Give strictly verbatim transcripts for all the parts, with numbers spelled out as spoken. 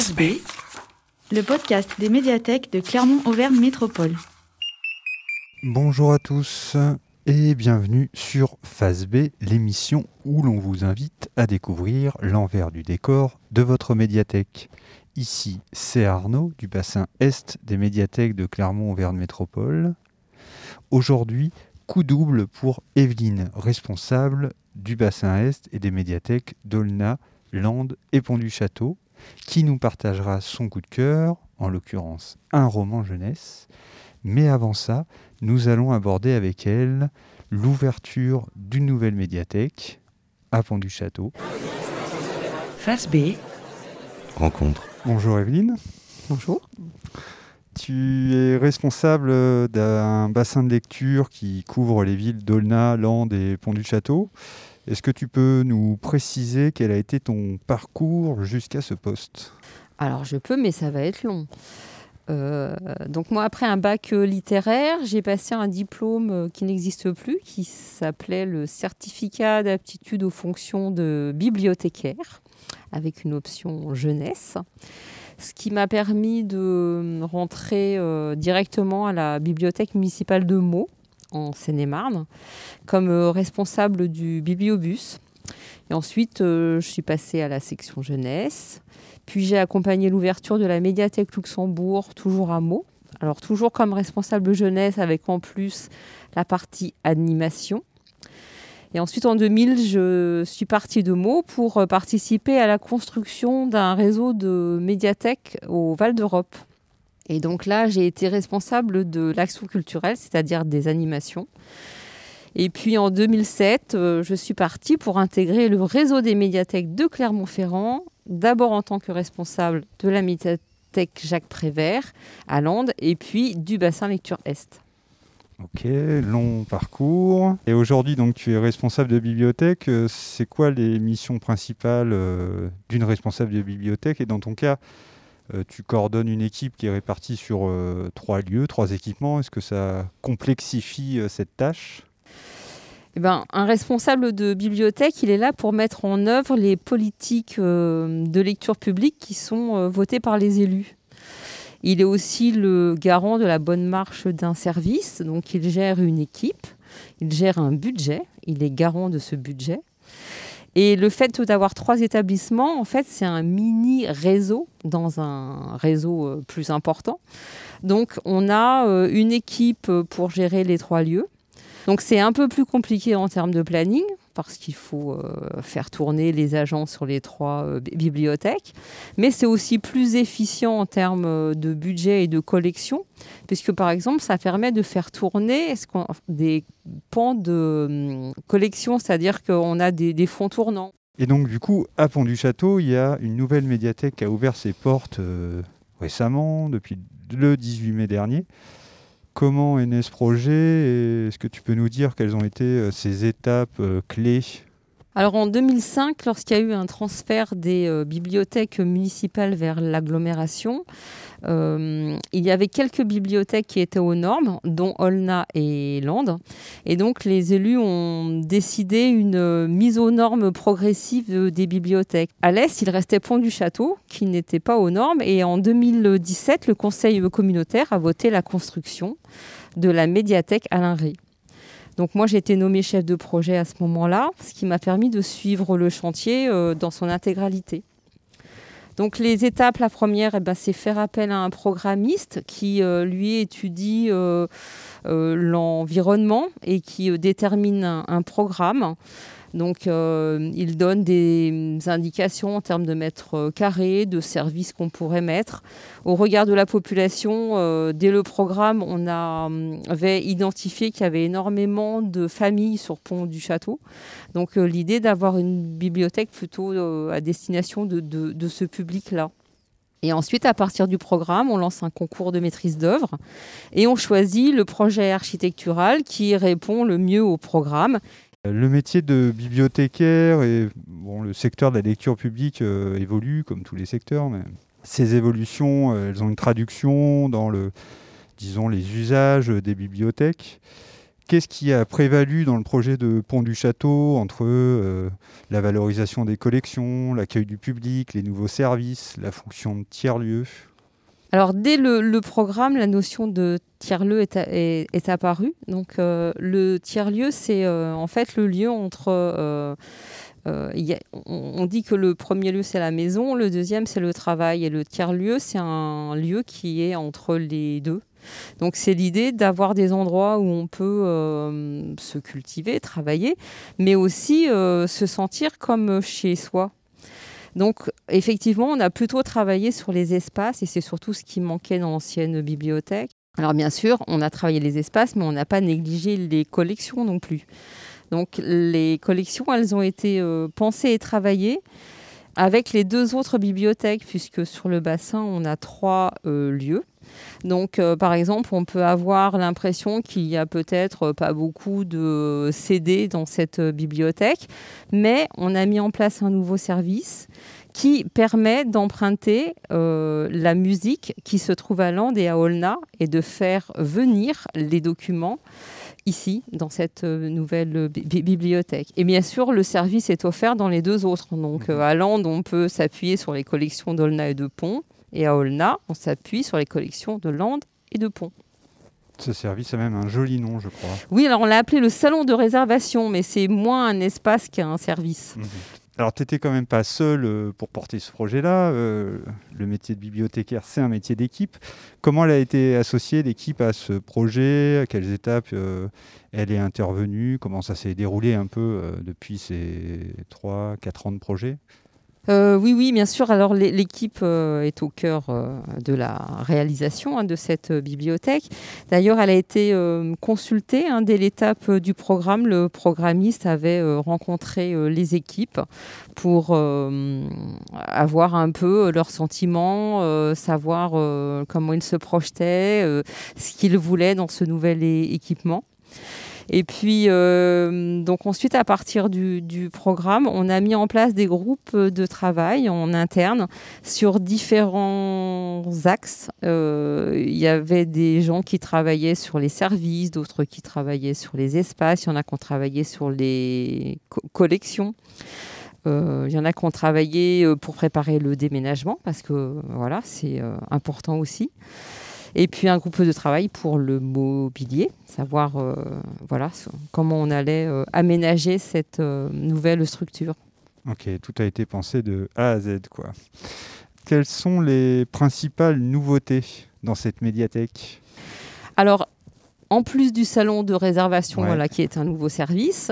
Phase B, le podcast des médiathèques de Clermont-Auvergne-Métropole. Bonjour à tous et bienvenue sur Phase B, l'émission où l'on vous invite à découvrir l'envers du décor de votre médiathèque. Ici, c'est Arnaud du bassin Est des médiathèques de Clermont-Auvergne-Métropole. Aujourd'hui, coup double pour Évelyne, responsable du bassin Est et des médiathèques d'Aulnat, Landes et Pont-du-Château, qui nous partagera son coup de cœur, en l'occurrence un roman jeunesse. Mais avant ça, nous allons aborder avec elle l'ouverture d'une nouvelle médiathèque à Pont-du-Château. Phase B. Rencontre. Bonjour Évelyne. Bonjour. Tu es responsable d'un bassin de lecture qui couvre les villes d'Aulnat, Landes et Pont-du-Château. Est-ce que tu peux nous préciser quel a été ton parcours jusqu'à ce poste ? Alors je peux, mais ça va être long. Euh, donc moi, après un bac littéraire, j'ai passé un diplôme qui n'existe plus, qui s'appelait le certificat d'aptitude aux fonctions de bibliothécaire, avec une option jeunesse. Ce qui m'a permis de rentrer euh, directement à la bibliothèque municipale de Meaux, en Seine-et-Marne, comme euh, responsable du bibliobus. Et ensuite, euh, je suis passée à la section jeunesse. Puis j'ai accompagné l'ouverture de la médiathèque Luxembourg, toujours à Meaux. Alors toujours comme responsable jeunesse, avec en plus la partie animation. Et ensuite, en deux mille, je suis partie de Meaux pour participer à la construction d'un réseau de médiathèques au Val d'Europe. Et donc là, j'ai été responsable de l'action culturelle, c'est-à-dire des animations. Et puis en deux mille sept, je suis partie pour intégrer le réseau des médiathèques de Clermont-Ferrand, d'abord en tant que responsable de la médiathèque Jacques Prévert à Landes et puis du bassin lecture Est. Ok, long parcours. Et aujourd'hui, donc, tu es responsable de bibliothèque. C'est quoi les missions principales euh, d'une responsable de bibliothèque ? Et dans ton cas, euh, tu coordonnes une équipe qui est répartie sur euh, trois lieux, trois équipements. Est-ce que ça complexifie euh, cette tâche ? Eh ben, un responsable de bibliothèque, il est là pour mettre en œuvre les politiques euh, de lecture publique qui sont euh, votées par les élus. Il est aussi le garant de la bonne marche d'un service, donc il gère une équipe, il gère un budget, il est garant de ce budget. Et le fait d'avoir trois établissements, en fait, c'est un mini réseau dans un réseau plus important. Donc on a une équipe pour gérer les trois lieux. Donc c'est un peu plus compliqué en termes de planning, parce qu'il faut euh, faire tourner les agents sur les trois euh, bibliothèques. Mais c'est aussi plus efficient en termes de budget et de collection, puisque par exemple, ça permet de faire tourner est-ce qu'on, des pans de euh, collection, c'est-à-dire qu'on a des, des fonds tournants. Et donc du coup, à Pont-du-Château, il y a une nouvelle médiathèque qui a ouvert ses portes euh, récemment, depuis le dix-huit mai dernier. Comment est né ce projet et est-ce que tu peux nous dire quelles ont été ces étapes clés ? Alors en deux mille cinq, lorsqu'il y a eu un transfert des euh, bibliothèques municipales vers l'agglomération, euh, il y avait quelques bibliothèques qui étaient aux normes, dont Aulnat et Landes. Et donc les élus ont décidé une euh, mise aux normes progressive euh, des bibliothèques. À l'est, il restait Pont-du-Château, qui n'était pas aux normes. Et en deux mille dix-sept, le conseil communautaire a voté la construction de la médiathèque Alain-Rey. Donc moi, j'ai été nommée chef de projet à ce moment-là, ce qui m'a permis de suivre le chantier euh, dans son intégralité. Donc les étapes, la première, eh ben, c'est faire appel à un programmiste qui, euh, lui, étudie euh, euh, l'environnement et qui euh, détermine un, un programme. Donc euh, il donne des indications en termes de mètres carrés, de services qu'on pourrait mettre. Au regard de la population, euh, dès le programme, on avait identifié qu'il y avait énormément de familles sur Pont-du-Château. Donc euh, l'idée d'avoir une bibliothèque plutôt euh, à destination de, de, de ce public-là. Et ensuite, à partir du programme, on lance un concours de maîtrise d'œuvre et on choisit le projet architectural qui répond le mieux au programme. Le métier de bibliothécaire et bon, le secteur de la lecture publique euh, évolue, comme tous les secteurs. Mais ces évolutions, euh, elles ont une traduction dans le, disons, les usages des bibliothèques. qu'est-ce qui a prévalu dans le projet de Pont du Château entre euh, la valorisation des collections, l'accueil du public, les nouveaux services, la fonction de tiers-lieu ? Alors, dès le, le programme, la notion de tiers-lieu est, est, est apparue. Donc, euh, le tiers-lieu, c'est euh, en fait le lieu entre... Euh, euh, y a, on, on dit que le premier lieu, c'est la maison, le deuxième, c'est le travail. Et le tiers-lieu, c'est un lieu qui est entre les deux. Donc, c'est l'idée d'avoir des endroits où on peut euh, se cultiver, travailler, mais aussi euh, se sentir comme chez soi. Donc, effectivement, on a plutôt travaillé sur les espaces et c'est surtout ce qui manquait dans l'ancienne bibliothèque. Alors, bien sûr, on a travaillé les espaces, mais on n'a pas négligé les collections non plus. Donc, les collections, elles ont été euh, pensées et travaillées avec les deux autres bibliothèques, puisque sur le bassin, on a trois euh, lieux. Donc, euh, par exemple, on peut avoir l'impression qu'il n'y a peut-être pas beaucoup de C D dans cette bibliothèque, mais on a mis en place un nouveau service qui permet d'emprunter euh, la musique qui se trouve à Landes et à Aulnat et de faire venir les documents ici, dans cette nouvelle bi- bibliothèque. Et bien sûr, le service est offert dans les deux autres. Donc, euh, à Landes, on peut s'appuyer sur les collections d'Aulnat et de Pont. Et à Aulnat, on s'appuie sur les collections de Landes et de Pont. Ce service a même un joli nom, je crois. Oui, alors on l'a appelé le salon de réservation, mais c'est moins un espace qu'un service. Mmh. Alors, tu n'étais quand même pas seul pour porter ce projet-là. Euh, le métier de bibliothécaire, c'est un métier d'équipe. Comment elle a été associée, l'équipe, à ce projet ? À quelles étapes euh, elle est intervenue ? Comment ça s'est déroulé un peu euh, depuis ces trois à quatre ans de projet ? Euh, oui, oui, bien sûr. Alors, l'équipe euh, est au cœur euh, de la réalisation hein, de cette euh, bibliothèque. D'ailleurs, elle a été euh, consultée hein, dès l'étape euh, du programme. Le programmiste avait euh, rencontré euh, les équipes pour euh, avoir un peu leurs sentiments, euh, savoir euh, comment ils se projetaient, euh, ce qu'ils voulaient dans ce nouvel é- équipement. Et puis, euh, donc ensuite, à partir du, du programme, on a mis en place des groupes de travail en interne sur différents axes. Euh, il y avait des gens qui travaillaient sur les services, d'autres qui travaillaient sur les espaces, il y en a qui ont travaillé sur les co- collections. Euh, il y en a qui ont travaillé pour préparer le déménagement, parce que voilà, c'est euh, important aussi. Et puis un groupe de travail pour le mobilier, savoir euh, voilà, comment on allait euh, aménager cette euh, nouvelle structure. Ok, tout a été pensé de A à Z, quoi. Quelles sont les principales nouveautés dans cette médiathèque ? Alors, en plus du salon de réservation, ouais. voilà, qui est un nouveau service,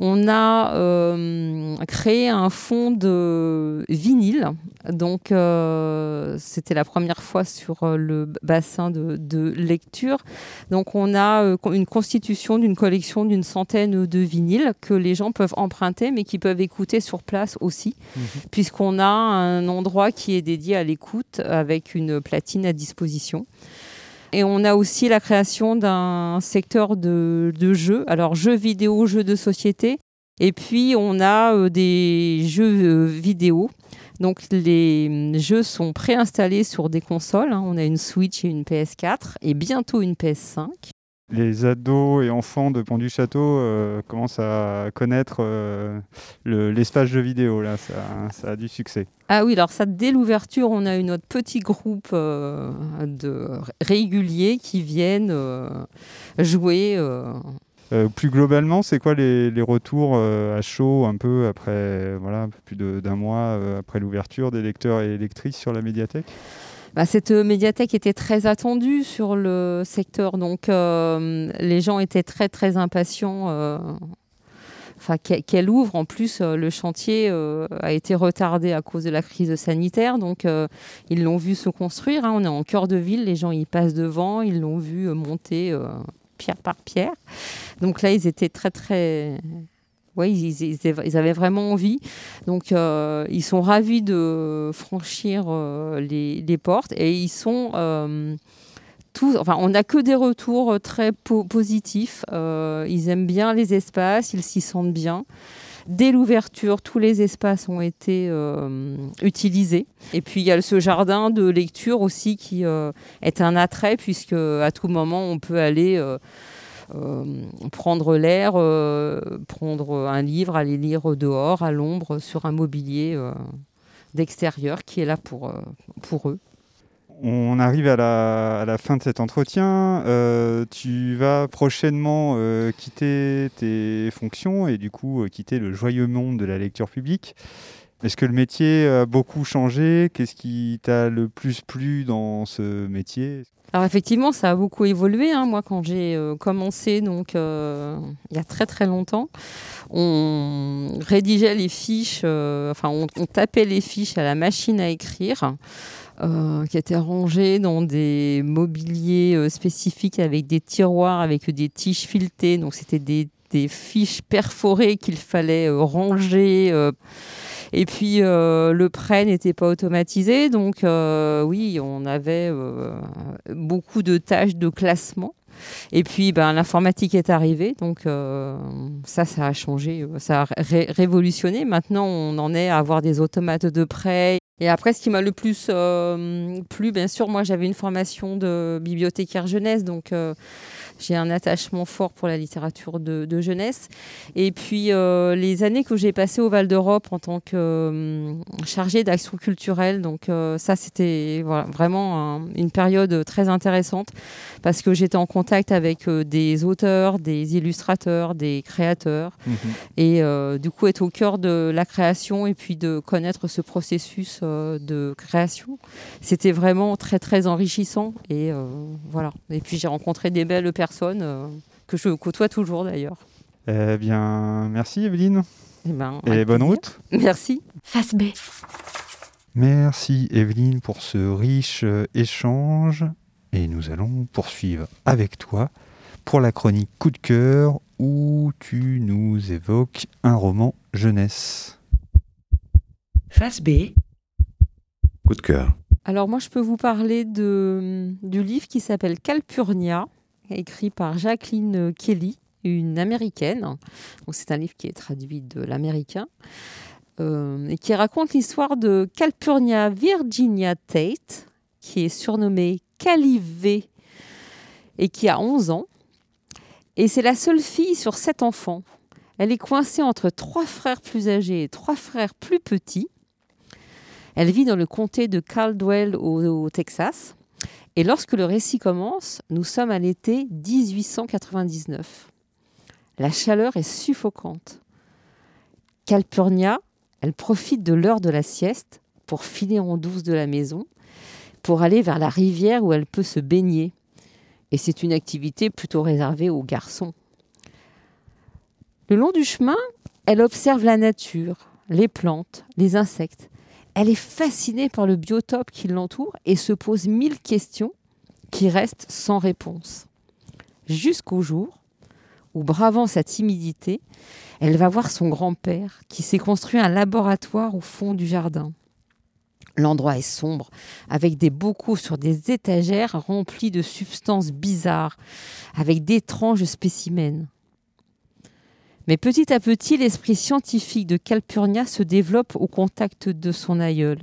on a euh, créé un fonds de vinyle. Donc, euh, c'était la première fois sur le bassin de, de lecture. Donc, on a euh, une constitution d'une collection d'une centaine de vinyles que les gens peuvent emprunter, mais qui peuvent écouter sur place aussi, mmh. puisqu'on a un endroit qui est dédié à l'écoute avec une platine à disposition. Et on a aussi la création d'un secteur de, de jeux, alors jeux vidéo, jeux de société. Et puis, on a euh, des jeux euh, vidéo. Donc, les jeux sont préinstallés sur des consoles. Hein. On a une Switch et une P S quatre et bientôt une P S cinq. Les ados et enfants de Pont du Château euh, commencent à connaître euh, le, l'espace jeux vidéo. Là, ça, ça a du succès. Ah oui, alors ça, dès l'ouverture, on a eu notre petit groupe euh, de réguliers qui viennent euh, jouer. Euh. Euh, plus globalement, c'est quoi les, les retours euh, à chaud, un peu après, voilà, plus de, d'un mois euh, après l'ouverture, des lecteurs et lectrices sur la médiathèque ? Bah, cette euh, médiathèque était très attendue sur le secteur, donc euh, les gens étaient très très impatients euh, enfin, qu'elle ouvre. En plus, euh, le chantier euh, a été retardé à cause de la crise sanitaire, donc euh, ils l'ont vu se construire. Hein. On est en cœur de ville, les gens y passent devant, ils l'ont vu monter euh, pierre par pierre. Donc là, ils étaient très très... Ouais, ils, ils, ils avaient vraiment envie. Donc, euh, ils sont ravis de franchir euh, les, les portes. Et ils sont euh, tous... Enfin, on n'a que des retours très po- positifs. Euh, ils aiment bien les espaces, ils s'y sentent bien. Dès l'ouverture, tous les espaces ont été euh, utilisés. Et puis, il y a ce jardin de lecture aussi qui euh, est un attrait, puisque à tout moment, on peut aller... Euh, euh, prendre l'air, euh, prendre un livre, aller lire dehors, à l'ombre, sur un mobilier euh, d'extérieur qui est là pour, euh, pour eux. On arrive à la, à la fin de cet entretien. Euh, tu vas prochainement euh, quitter tes fonctions et du coup euh, quitter le joyeux monde de la lecture publique. Est-ce que le métier a beaucoup changé ? Qu'est-ce qui t'a le plus plu dans ce métier ? Alors effectivement, ça a beaucoup évolué. Hein. Moi, quand j'ai euh, commencé, donc euh, il y a très très longtemps, on rédigeait les fiches, euh, enfin on, on tapait les fiches à la machine à écrire. Euh, qui étaient rangés dans des mobiliers euh, spécifiques avec des tiroirs, avec des tiges filetées. Donc, c'était des, des fiches perforées qu'il fallait euh, ranger. Euh. Et puis, euh, le prêt n'était pas automatisé. Donc, euh, oui, on avait euh, beaucoup de tâches de classement. Et puis, ben, l'informatique est arrivée. Donc, euh, ça, ça a changé. Ça a ré- révolutionné. Maintenant, on en est à avoir des automates de prêt. Et après, ce qui m'a le plus euh, plu, bien sûr, moi, j'avais une formation de bibliothécaire jeunesse, donc euh, j'ai un attachement fort pour la littérature de, de jeunesse. Et puis, euh, les années que j'ai passées au Val d'Europe en tant que euh, chargée d'action culturelle, donc euh, ça, c'était voilà, vraiment un, une période très intéressante parce que j'étais en contact avec euh, des auteurs, des illustrateurs, des créateurs. Mmh. Et euh, du coup, être au cœur de la création et puis de connaître ce processus de création. C'était vraiment très très enrichissant et euh, voilà. Et puis j'ai rencontré des belles personnes euh, que je côtoie toujours d'ailleurs. Eh bien, merci Évelyne. Eh ben, et bonne plaisir. Route. Merci. Face B. Merci Évelyne pour ce riche échange et nous allons poursuivre avec toi pour la chronique Coup de cœur où tu nous évoques un roman jeunesse. Face B. Coup de cœur. Alors moi, je peux vous parler de, du livre qui s'appelle Calpurnia, écrit par Jacqueline Kelly, une Américaine. Donc, c'est un livre qui est traduit de l'américain euh, et qui raconte l'histoire de Calpurnia Virginia Tate, qui est surnommée Cali V et qui a onze ans. Et c'est la seule fille sur sept enfants. Elle est coincée entre trois frères plus âgés et trois frères plus petits. Elle vit dans le comté de Caldwell au, au Texas. Et lorsque le récit commence, nous sommes à l'été dix-huit cent quatre-vingt-dix-neuf. La chaleur est suffocante. Calpurnia, elle profite de l'heure de la sieste pour filer en douce de la maison, pour aller vers la rivière où elle peut se baigner. Et c'est une activité plutôt réservée aux garçons. Le long du chemin, elle observe la nature, les plantes, les insectes. Elle est fascinée par le biotope qui l'entoure et se pose mille questions qui restent sans réponse. Jusqu'au jour où, bravant sa timidité, elle va voir son grand-père qui s'est construit un laboratoire au fond du jardin. L'endroit est sombre, avec des bocaux sur des étagères remplis de substances bizarres, avec d'étranges spécimens. Mais petit à petit, l'esprit scientifique de Calpurnia se développe au contact de son aïeul,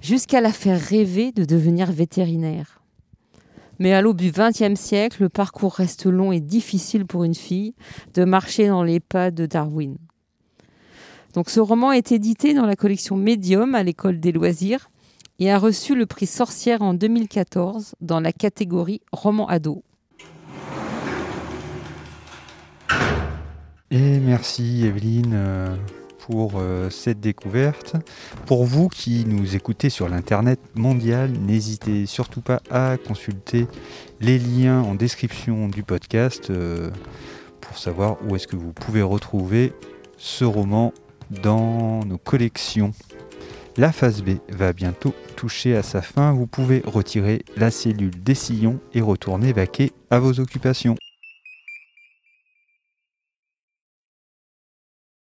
jusqu'à la faire rêver de devenir vétérinaire. Mais à l'aube du vingtième siècle, le parcours reste long et difficile pour une fille de marcher dans les pas de Darwin. Donc ce roman est édité dans la collection Medium à l'école des loisirs et a reçu le prix Sorcière en deux mille quatorze dans la catégorie roman ado. Et merci Évelyne pour cette découverte. Pour vous qui nous écoutez sur l'internet mondial, n'hésitez surtout pas à consulter les liens en description du podcast pour savoir où est-ce que vous pouvez retrouver ce roman dans nos collections. La phase B va bientôt toucher à sa fin. Vous pouvez retirer la cellule des sillons et retourner vaquer à vos occupations.